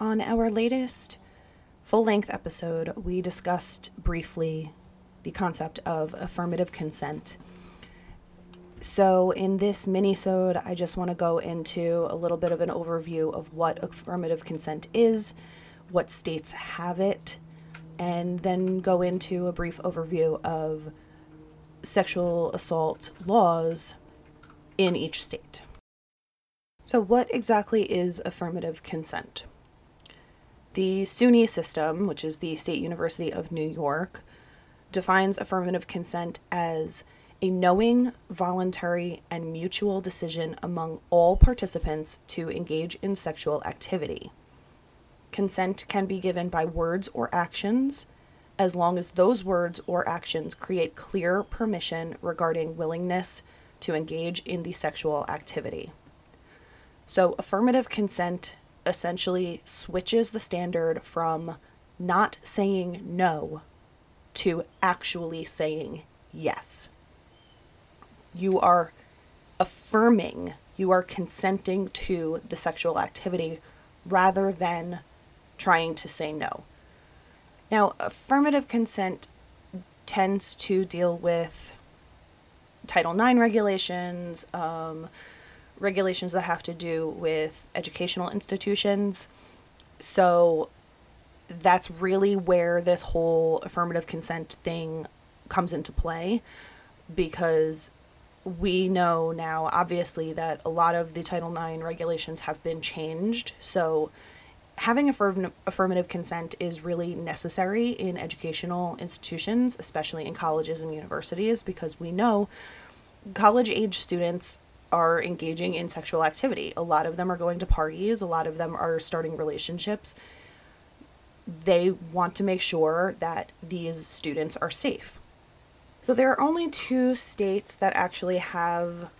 On our latest full-length episode, we discussed briefly the concept of affirmative consent. So in this minisode, I just want to go into a little bit of an overview of what affirmative consent is, what states have it, and then go into a brief overview of sexual assault laws in each state. So what exactly is affirmative consent? The SUNY system, which is the State University of New York, defines affirmative consent as a knowing, voluntary, and mutual decision among all participants to engage in sexual activity. Consent can be given by words or actions, as long as those words or actions create clear permission regarding willingness to engage in the sexual activity. So affirmative consent essentially switches the standard from not saying no to actually saying yes. You are affirming, you are consenting to the sexual activity rather than trying to say no. Now, affirmative consent tends to deal with Title IX regulations, regulations that have to do with educational institutions. So that's really where this whole affirmative consent thing comes into play, because we know now, obviously, that a lot of the Title IX regulations have been changed. So having affirmative consent is really necessary in educational institutions, especially in colleges and universities, because we know college-age students are engaging in sexual activity. A lot of them are going to parties. A lot of them are starting relationships. They want to make sure that these students are safe. So there are only two states that actually have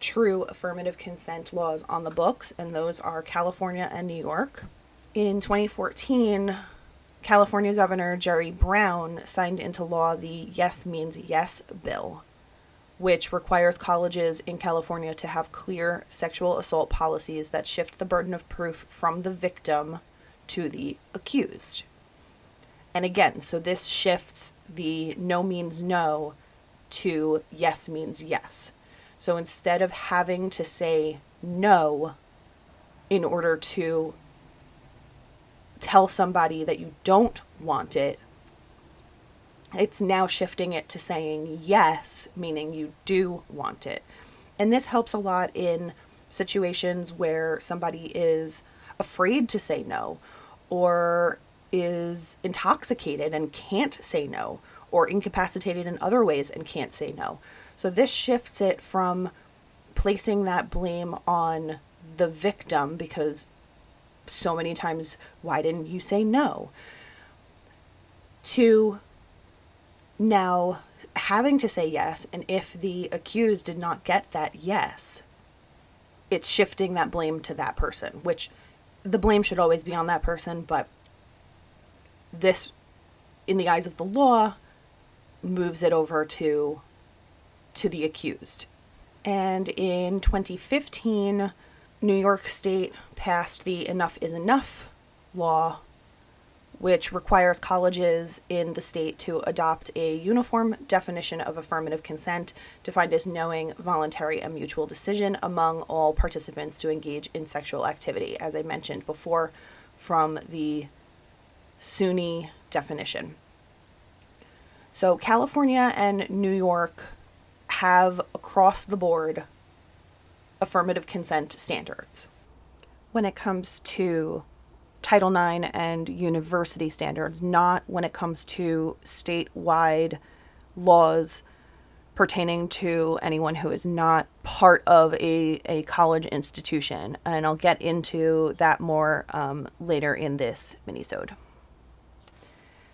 true affirmative consent laws on the books, and those are California and New York. In 2014, California Governor Jerry Brown signed into law the Yes Means Yes bill, which requires colleges in California to have clear sexual assault policies that shift the burden of proof from the victim to the accused. And again, so this shifts the no means no to yes means yes. So instead of having to say no in order to tell somebody that you don't want it, it's now shifting it to saying yes, meaning you do want it. And this helps a lot in situations where somebody is afraid to say no, or is intoxicated and can't say no, or incapacitated in other ways and can't say no. So this shifts it from placing that blame on the victim, because so many times, why didn't you say no? To now having to say yes, and if the accused did not get that yes, it's shifting that blame to that person, which the blame should always be on that person, but this, in the eyes of the law, moves it over to the accused. And in 2015, New York State passed the Enough Is Enough law, which requires colleges in the state to adopt a uniform definition of affirmative consent, defined as knowing, voluntary, and mutual decision among all participants to engage in sexual activity, as I mentioned before, from the SUNY definition. So California and New York have across the board affirmative consent standards. When it comes to Title IX and university standards, not when it comes to statewide laws pertaining to anyone who is not part of a college institution. And I'll get into that more later in this minisode.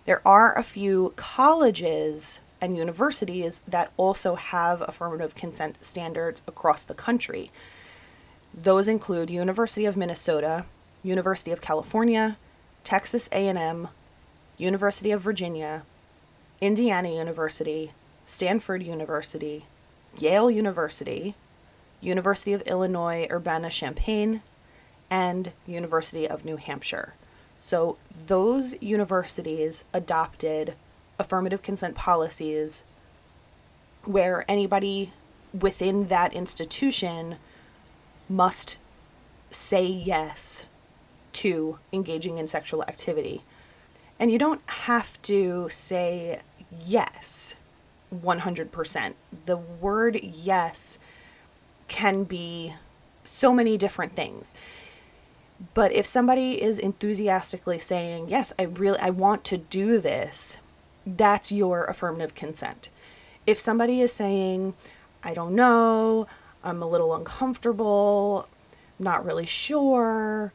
There are a few colleges and universities that also have affirmative consent standards across the country. Those include University of Minnesota, University of California, Texas A&M, University of Virginia, Indiana University, Stanford University, Yale University, University of Illinois Urbana-Champaign, and University of New Hampshire. So those universities adopted affirmative consent policies where anybody within that institution must say yes to engaging in sexual activity. And you don't have to say yes 100%. The word yes can be so many different things. But if somebody is enthusiastically saying, yes, I want to do this, that's your affirmative consent. If somebody is saying, I don't know, I'm a little uncomfortable, not really sure,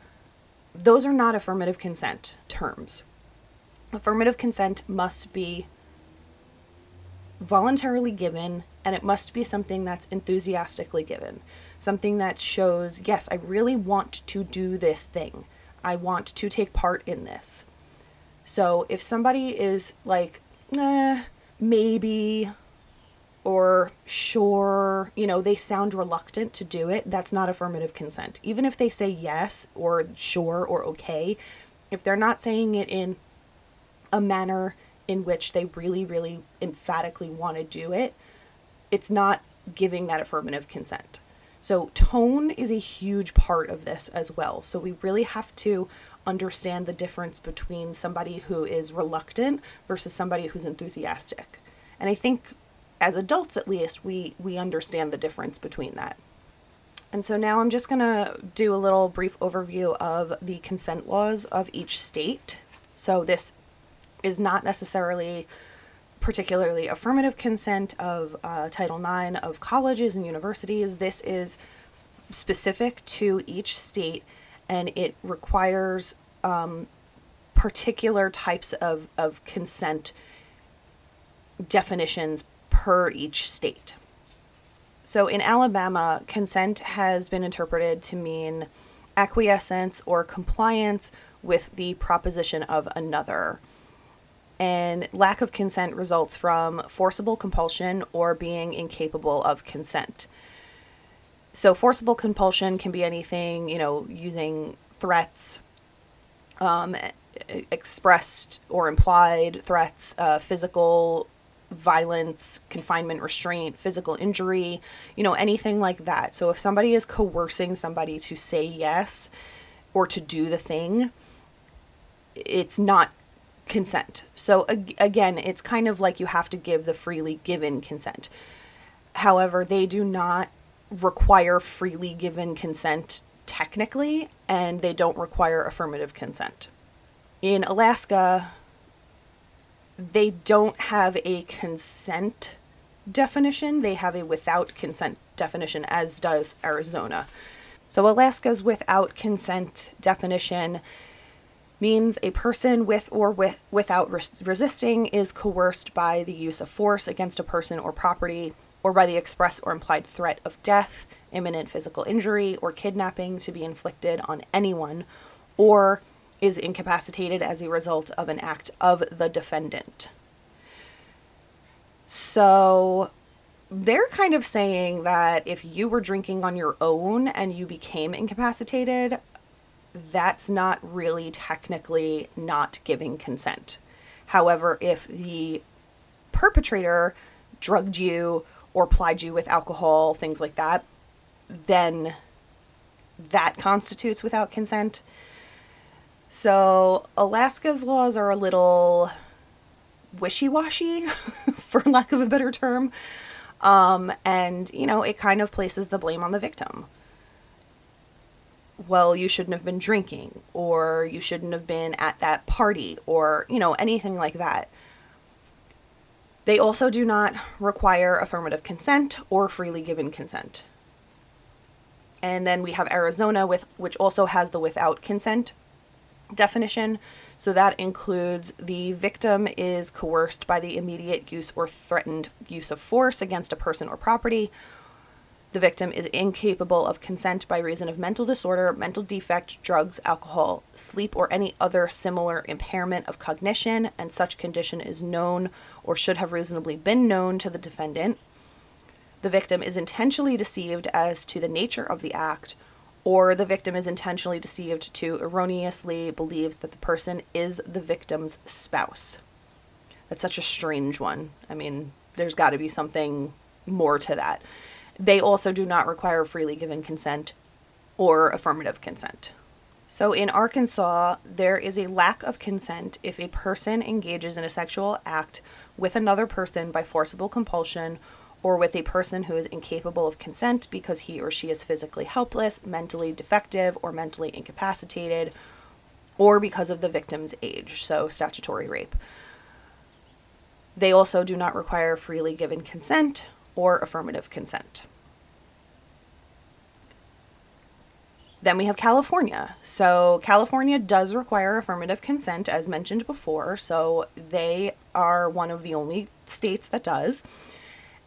those are not affirmative consent terms. Affirmative consent must be voluntarily given, and it must be something that's enthusiastically given. Something that shows, yes, I really want to do this thing. I want to take part in this. So if somebody is like, maybe, or sure, they sound reluctant to do it, that's not affirmative consent. Even if they say yes or sure or okay, if they're not saying it in a manner in which they really, really emphatically want to do it, it's not giving that affirmative consent. So tone is a huge part of this as well. So we really have to understand the difference between somebody who is reluctant versus somebody who's enthusiastic. And I think as adults, at least, we understand the difference between that. And so now I'm just going to do a little brief overview of the consent laws of each state. So this is not necessarily particularly affirmative consent of Title IX of colleges and universities. This is specific to each state, and it requires particular types of consent definitions per each state. So in Alabama, consent has been interpreted to mean acquiescence or compliance with the proposition of another. And lack of consent results from forcible compulsion or being incapable of consent. So forcible compulsion can be anything, using threats, expressed or implied threats, physical violence, confinement, restraint, physical injury, anything like that. So if somebody is coercing somebody to say yes or to do the thing, it's not consent. So again, it's kind of like you have to give the freely given consent. However, they do not require freely given consent technically, and they don't require affirmative consent. In Alaska, they don't have a consent definition. They have a without consent definition, as does Arizona. So Alaska's without consent definition means a person with or without resisting is coerced by the use of force against a person or property, or by the express or implied threat of death, imminent physical injury, or kidnapping to be inflicted on anyone, or is incapacitated as a result of an act of the defendant. So they're kind of saying that if you were drinking on your own and you became incapacitated, that's not really technically not giving consent. However, if the perpetrator drugged you or plied you with alcohol, things like that, then that constitutes without consent. So Alaska's laws are a little wishy-washy, for lack of a better term. And it kind of places the blame on the victim. Well, you shouldn't have been drinking, or you shouldn't have been at that party, or, anything like that. They also do not require affirmative consent or freely given consent. And then we have Arizona, which also has the without consent definition. So that includes the victim is coerced by the immediate use or threatened use of force against a person or property. The victim is incapable of consent by reason of mental disorder, mental defect, drugs, alcohol, sleep, or any other similar impairment of cognition, and such condition is known or should have reasonably been known to the defendant. The victim is intentionally deceived as to the nature of the act, or the victim is intentionally deceived to erroneously believe that the person is the victim's spouse. That's such a strange one. I mean, there's got to be something more to that. They also do not require freely given consent or affirmative consent. So in Arkansas, there is a lack of consent if a person engages in a sexual act with another person by forcible compulsion or with a person who is incapable of consent because he or she is physically helpless, mentally defective, or mentally incapacitated, or because of the victim's age, so statutory rape. They also do not require freely given consent or affirmative consent. Then we have California. So California does require affirmative consent, as mentioned before. So they are one of the only states that does.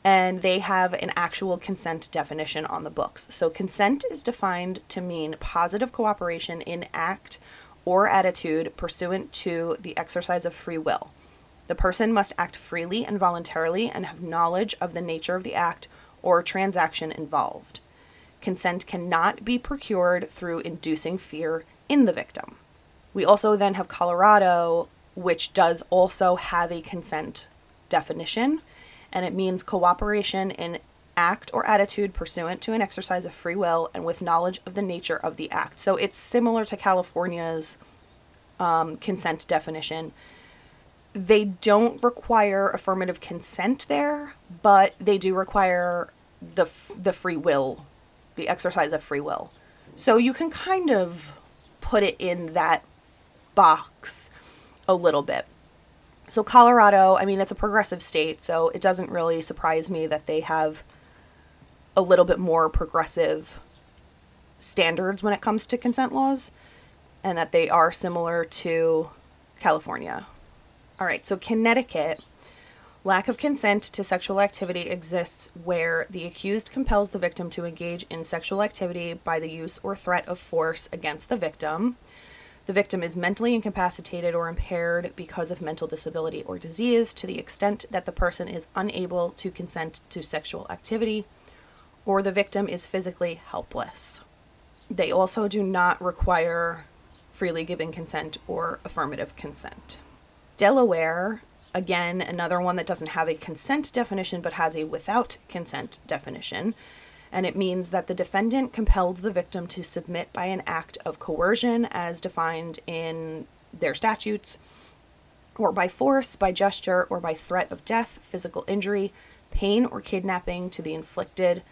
And they have an actual consent definition on the books. So consent is defined to mean positive cooperation in act or attitude pursuant to the exercise of free will. The person must act freely and voluntarily and have knowledge of the nature of the act or transaction involved. Consent cannot be procured through inducing fear in the victim. We also then have Colorado, which does also have a consent definition, and it means cooperation in act or attitude pursuant to an exercise of free will and with knowledge of the nature of the act. So it's similar to California's consent definition. They don't require affirmative consent there, but they do require the free will, the exercise of free will. So you can kind of put it in that box a little bit. So Colorado, I mean, it's a progressive state, so it doesn't really surprise me that they have a little bit more progressive standards when it comes to consent laws, and that they are similar to California. All right, so Connecticut, lack of consent to sexual activity exists where the accused compels the victim to engage in sexual activity by the use or threat of force against the victim. The victim is mentally incapacitated or impaired because of mental disability or disease to the extent that the person is unable to consent to sexual activity, or the victim is physically helpless. They also do not require freely given consent or affirmative consent. Delaware, again, another one that doesn't have a consent definition but has a without consent definition. And it means that the defendant compelled the victim to submit by an act of coercion as defined in their statutes, or by force, by gesture, or by threat of death, physical injury, pain, or kidnapping to be inflicted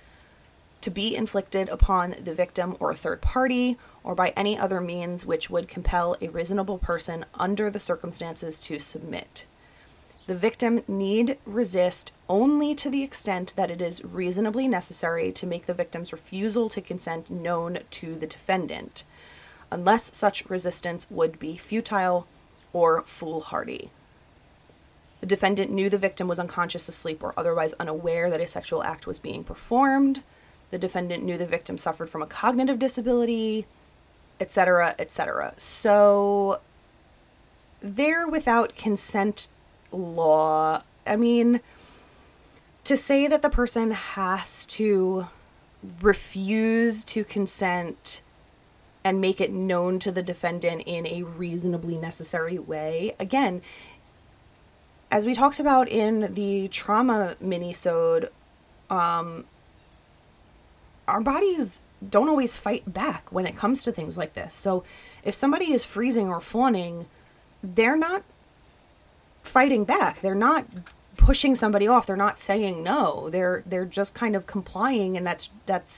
upon the victim or a third party, or by any other means which would compel a reasonable person under the circumstances to submit. The victim need resist only to the extent that it is reasonably necessary to make the victim's refusal to consent known to the defendant, unless such resistance would be futile or foolhardy. The defendant knew the victim was unconscious, asleep, or otherwise unaware that a sexual act was being performed. The defendant knew the victim suffered from a cognitive disability, etc., etc. So they're without consent law. I mean, to say that the person has to refuse to consent and make it known to the defendant in a reasonably necessary way, again, as we talked about in the trauma minisode, our bodies don't always fight back when it comes to things like this. So if somebody is freezing or fawning, they're not fighting back. They're not pushing somebody off. They're not saying no. They're just kind of complying, and that's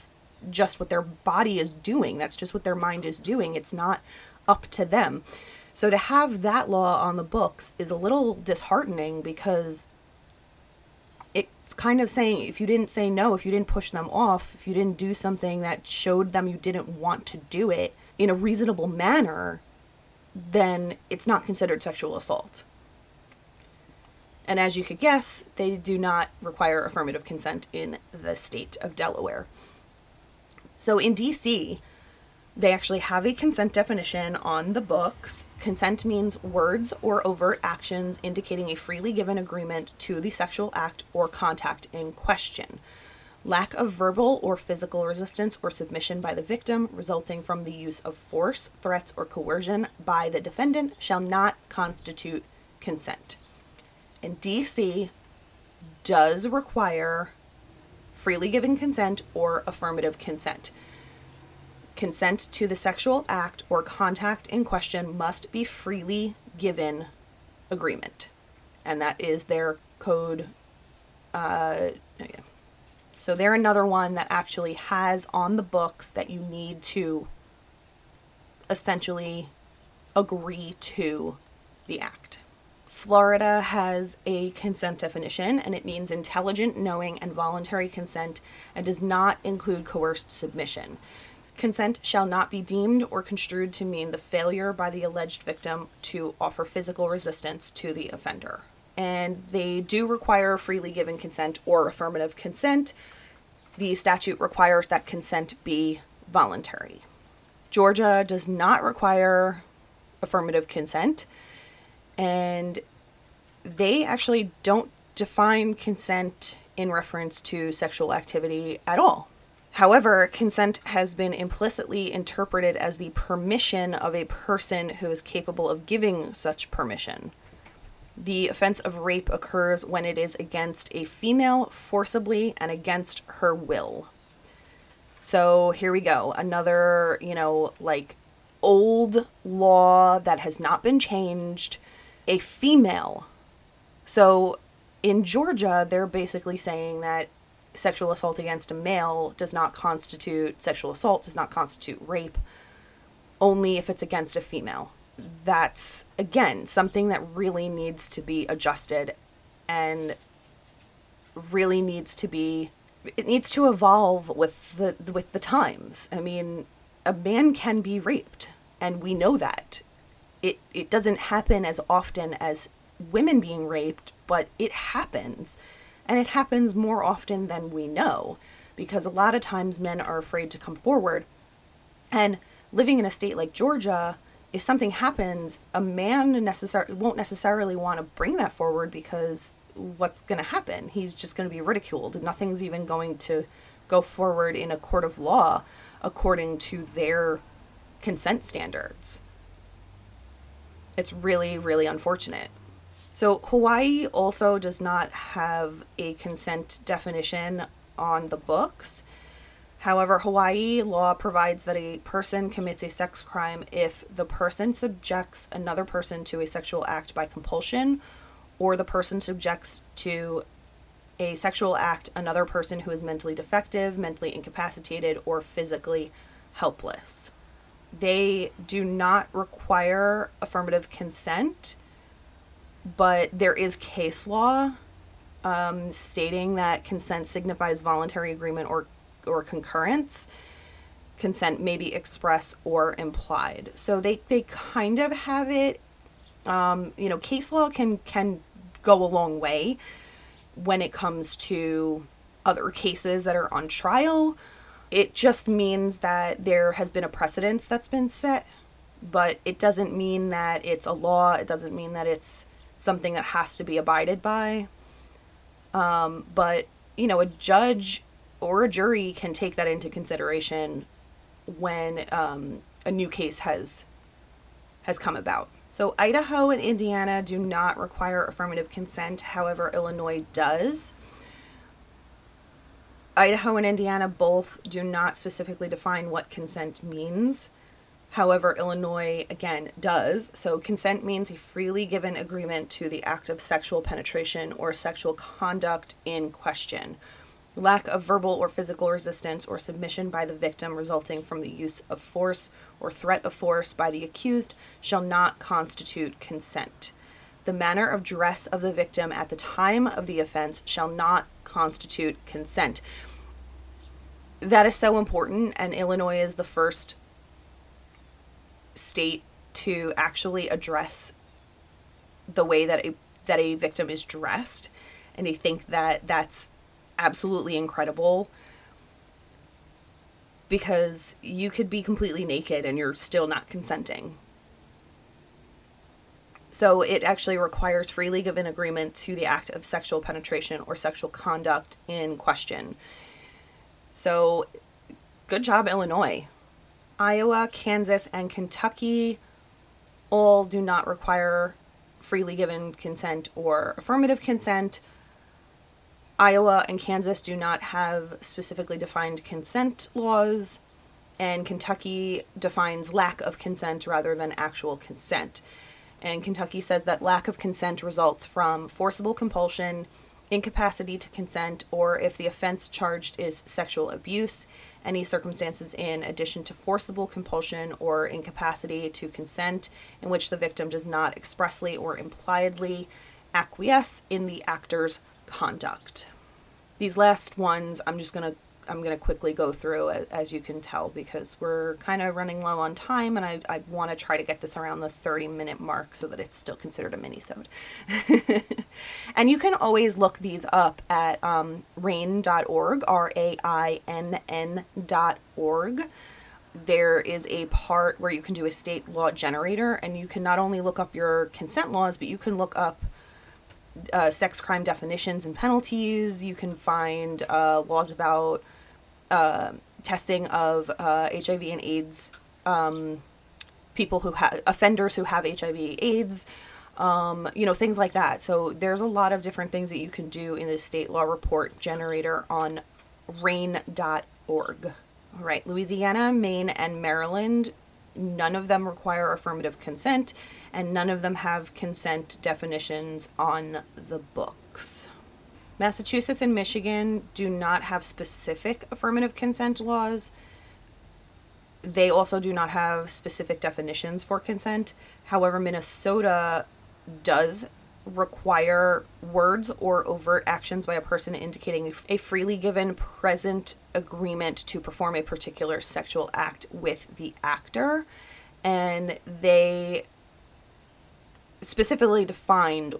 just what their body is doing. That's just what their mind is doing. It's not up to them. So to have that law on the books is a little disheartening, because it's kind of saying, if you didn't say no, if you didn't push them off, if you didn't do something that showed them you didn't want to do it in a reasonable manner, then it's not considered sexual assault. And as you could guess, they do not require affirmative consent in the state of Delaware. So in DC, they actually have a consent definition on the books. Consent means words or overt actions indicating a freely given agreement to the sexual act or contact in question. lack of verbal or physical resistance or submission by the victim resulting from the use of force, threats, or coercion by the defendant shall not constitute consent. And DC does require freely given consent or affirmative consent. Consent to the sexual act or contact in question must be freely given agreement. And that is their code. So they're another one that actually has on the books that you need to essentially agree to the act. Florida has a consent definition, and it means intelligent, knowing, and voluntary consent, and does not include coerced submission. Consent shall not be deemed or construed to mean the failure by the alleged victim to offer physical resistance to the offender. And they do require freely given consent or affirmative consent. The statute requires that consent be voluntary. Georgia does not require affirmative consent, and they actually don't define consent in reference to sexual activity at all. However, consent has been implicitly interpreted as the permission of a person who is capable of giving such permission. The offense of rape occurs when it is against a female, forcibly, and against her will. So here we go. Another, old law that has not been changed. A female. So in Georgia, they're basically saying that sexual assault against a male does not constitute sexual assault, does not constitute rape, only if it's against a female. That's, again, something that really needs to be adjusted and really needs to be, it needs to evolve with the times. I mean, a man can be raped, and we know that. It doesn't happen as often as women being raped, but it happens. And it happens more often than we know, because a lot of times men are afraid to come forward. And living in a state like Georgia, if something happens, a man won't necessarily want to bring that forward, because what's going to happen? He's just going to be ridiculed. Nothing's even going to go forward in a court of law according to their consent standards. It's really, really unfortunate. So Hawaii also does not have a consent definition on the books. However, Hawaii law provides that a person commits a sex crime if the person subjects another person to a sexual act by compulsion, or the person subjects to a sexual act another person who is mentally defective, mentally incapacitated, or physically helpless. They do not require affirmative consent, but there is case law stating that consent signifies voluntary agreement or concurrence. Consent may be express or implied. So they kind of have it. Case law can go a long way when it comes to other cases that are on trial. It just means that there has been a precedence that's been set, but it doesn't mean that it's a law. It doesn't mean that it's something that has to be abided by. But a judge or a jury can take that into consideration when a new case has come about. So Idaho and Indiana do not require affirmative consent. However, Illinois does. Idaho and Indiana both do not specifically define what consent means. However, Illinois, again, does. So consent means a freely given agreement to the act of sexual penetration or sexual conduct in question. Lack of verbal or physical resistance or submission by the victim resulting from the use of force or threat of force by the accused shall not constitute consent. The manner of dress of the victim at the time of the offense shall not constitute consent. That is so important, and Illinois is the first state to actually address the way that a victim is dressed, and I think that that's absolutely incredible, because you could be completely naked and you're still not consenting. So it actually requires freely given agreement to the act of sexual penetration or sexual conduct in question. So good job, Illinois. Iowa, Kansas, and Kentucky all do not require freely given consent or affirmative consent. Iowa and Kansas do not have specifically defined consent laws, and Kentucky defines lack of consent rather than actual consent. And Kentucky says that lack of consent results from forcible compulsion, incapacity to consent, or if the offense charged is sexual abuse, any circumstances in addition to forcible compulsion or incapacity to consent in which the victim does not expressly or impliedly acquiesce in the actor's conduct. These last ones I'm gonna quickly go through, as you can tell, because we're kind of running low on time, and I want to try to get this around the 30-minute mark so that it's still considered a mini-sode. And you can always look these up at RAINN.org, RAINN.org. There is a part where you can do a state law generator, and you can not only look up your consent laws, but you can look up sex crime definitions and penalties. You can find laws about testing of HIV and AIDS, people who have offenders who have HIV, AIDS, things like that. So there's a lot of different things that you can do in the state law report generator on RAINN.org. All right, Louisiana, Maine, and Maryland, none of them require affirmative consent, and none of them have consent definitions on the books. Massachusetts and Michigan do not have specific affirmative consent laws. They also do not have specific definitions for consent. However, Minnesota does require words or overt actions by a person indicating a freely given present agreement to perform a particular sexual act with the actor, and they specifically define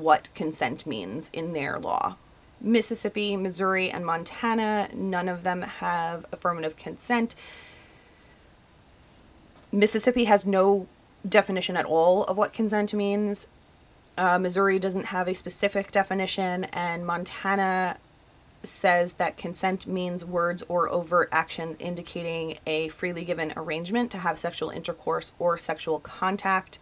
what consent means in their law. Mississippi, Missouri, and Montana, none of them have affirmative consent. Mississippi has no definition at all of what consent means. Missouri doesn't have a specific definition, and Montana says that consent means words or overt action indicating a freely given arrangement to have sexual intercourse or sexual contact.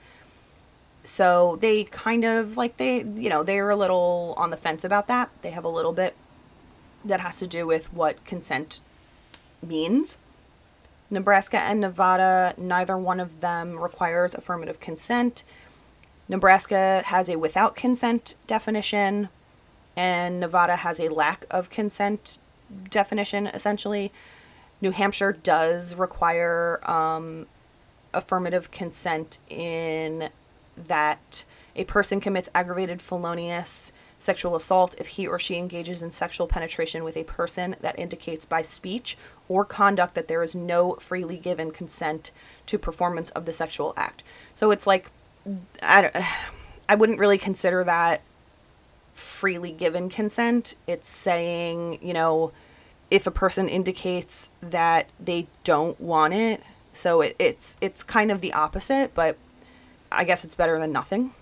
So they kind of they're a little on the fence about that. They have a little bit that has to do with what consent means. Nebraska and Nevada, neither one of them requires affirmative consent. Nebraska has a without consent definition, and Nevada has a lack of consent definition, essentially. New Hampshire does require affirmative consent in that a person commits aggravated felonious sexual assault if he or she engages in sexual penetration with a person that indicates by speech or conduct that there is no freely given consent to performance of the sexual act. So it's like, I wouldn't really consider that freely given consent. It's saying, if a person indicates that they don't want it, so it's kind of the opposite, but I guess it's better than nothing.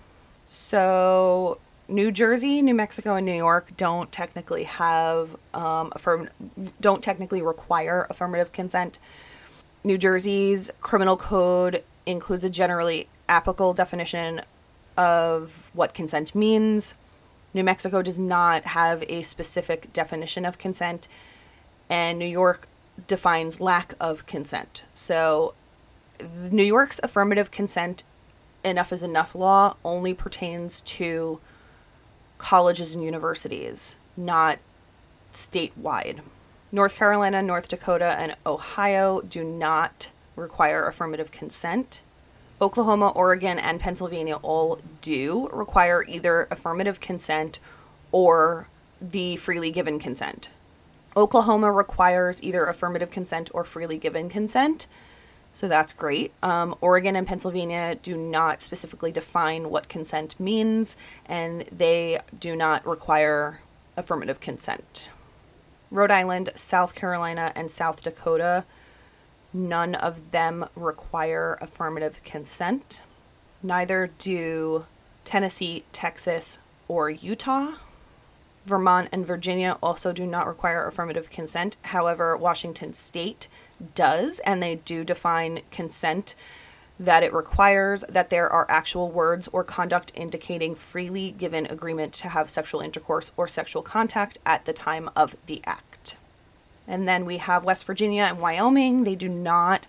So New Jersey, New Mexico, and New York don't technically have don't technically require affirmative consent. New Jersey's criminal code includes a generally applicable definition of what consent means. New Mexico does not have a specific definition of consent, and New York defines lack of consent. So New York's affirmative consent Enough Is Enough law only pertains to colleges and universities, not statewide. North Carolina, North Dakota, and Ohio do not require affirmative consent. Oklahoma, Oregon, and Pennsylvania all do require either affirmative consent or the freely given consent. Oklahoma requires either affirmative consent or freely given consent, so that's great. Oregon and Pennsylvania do not specifically define what consent means, and they do not require affirmative consent. Rhode Island, South Carolina, and South Dakota, none of them require affirmative consent. Neither do Tennessee, Texas, or Utah. Vermont and Virginia also do not require affirmative consent. However, Washington State does, and they do define consent that it requires that there are actual words or conduct indicating freely given agreement to have sexual intercourse or sexual contact at the time of the act. And then we have West Virginia and Wyoming. They do not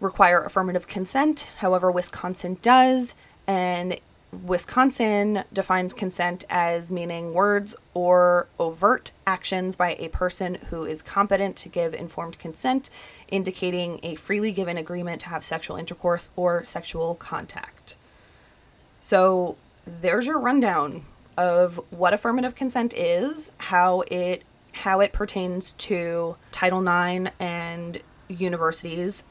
require affirmative consent. However, Wisconsin does, and Wisconsin defines consent as meaning words or overt actions by a person who is competent to give informed consent, indicating a freely given agreement to have sexual intercourse or sexual contact. So there's your rundown of what affirmative consent is, how it pertains to Title IX and universities,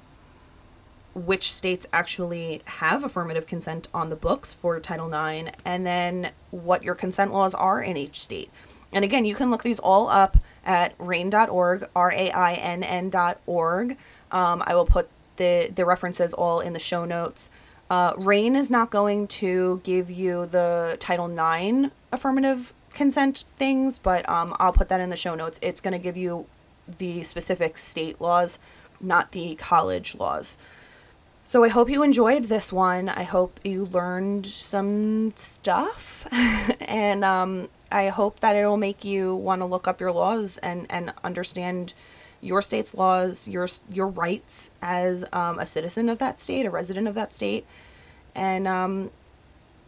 which states actually have affirmative consent on the books for Title IX, and then what your consent laws are in each state. And again, you can look these all up at RAINN.org, RAINN.org. I will put the references all in the show notes. RAINN is not going to give you the Title IX affirmative consent things, but I'll put that in the show notes. It's going to give you the specific state laws, not the college laws. So I hope you enjoyed this one. I hope you learned some stuff, and I hope that it'll make you want to look up your laws and understand your state's laws, your rights as a citizen of that state, a resident of that state. And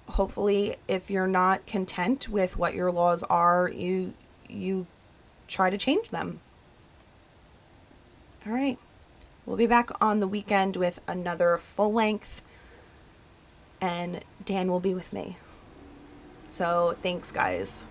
hopefully, if you're not content with what your laws are, you try to change them. All right. We'll be back on the weekend with another full length, and Dan will be with me. So thanks, guys.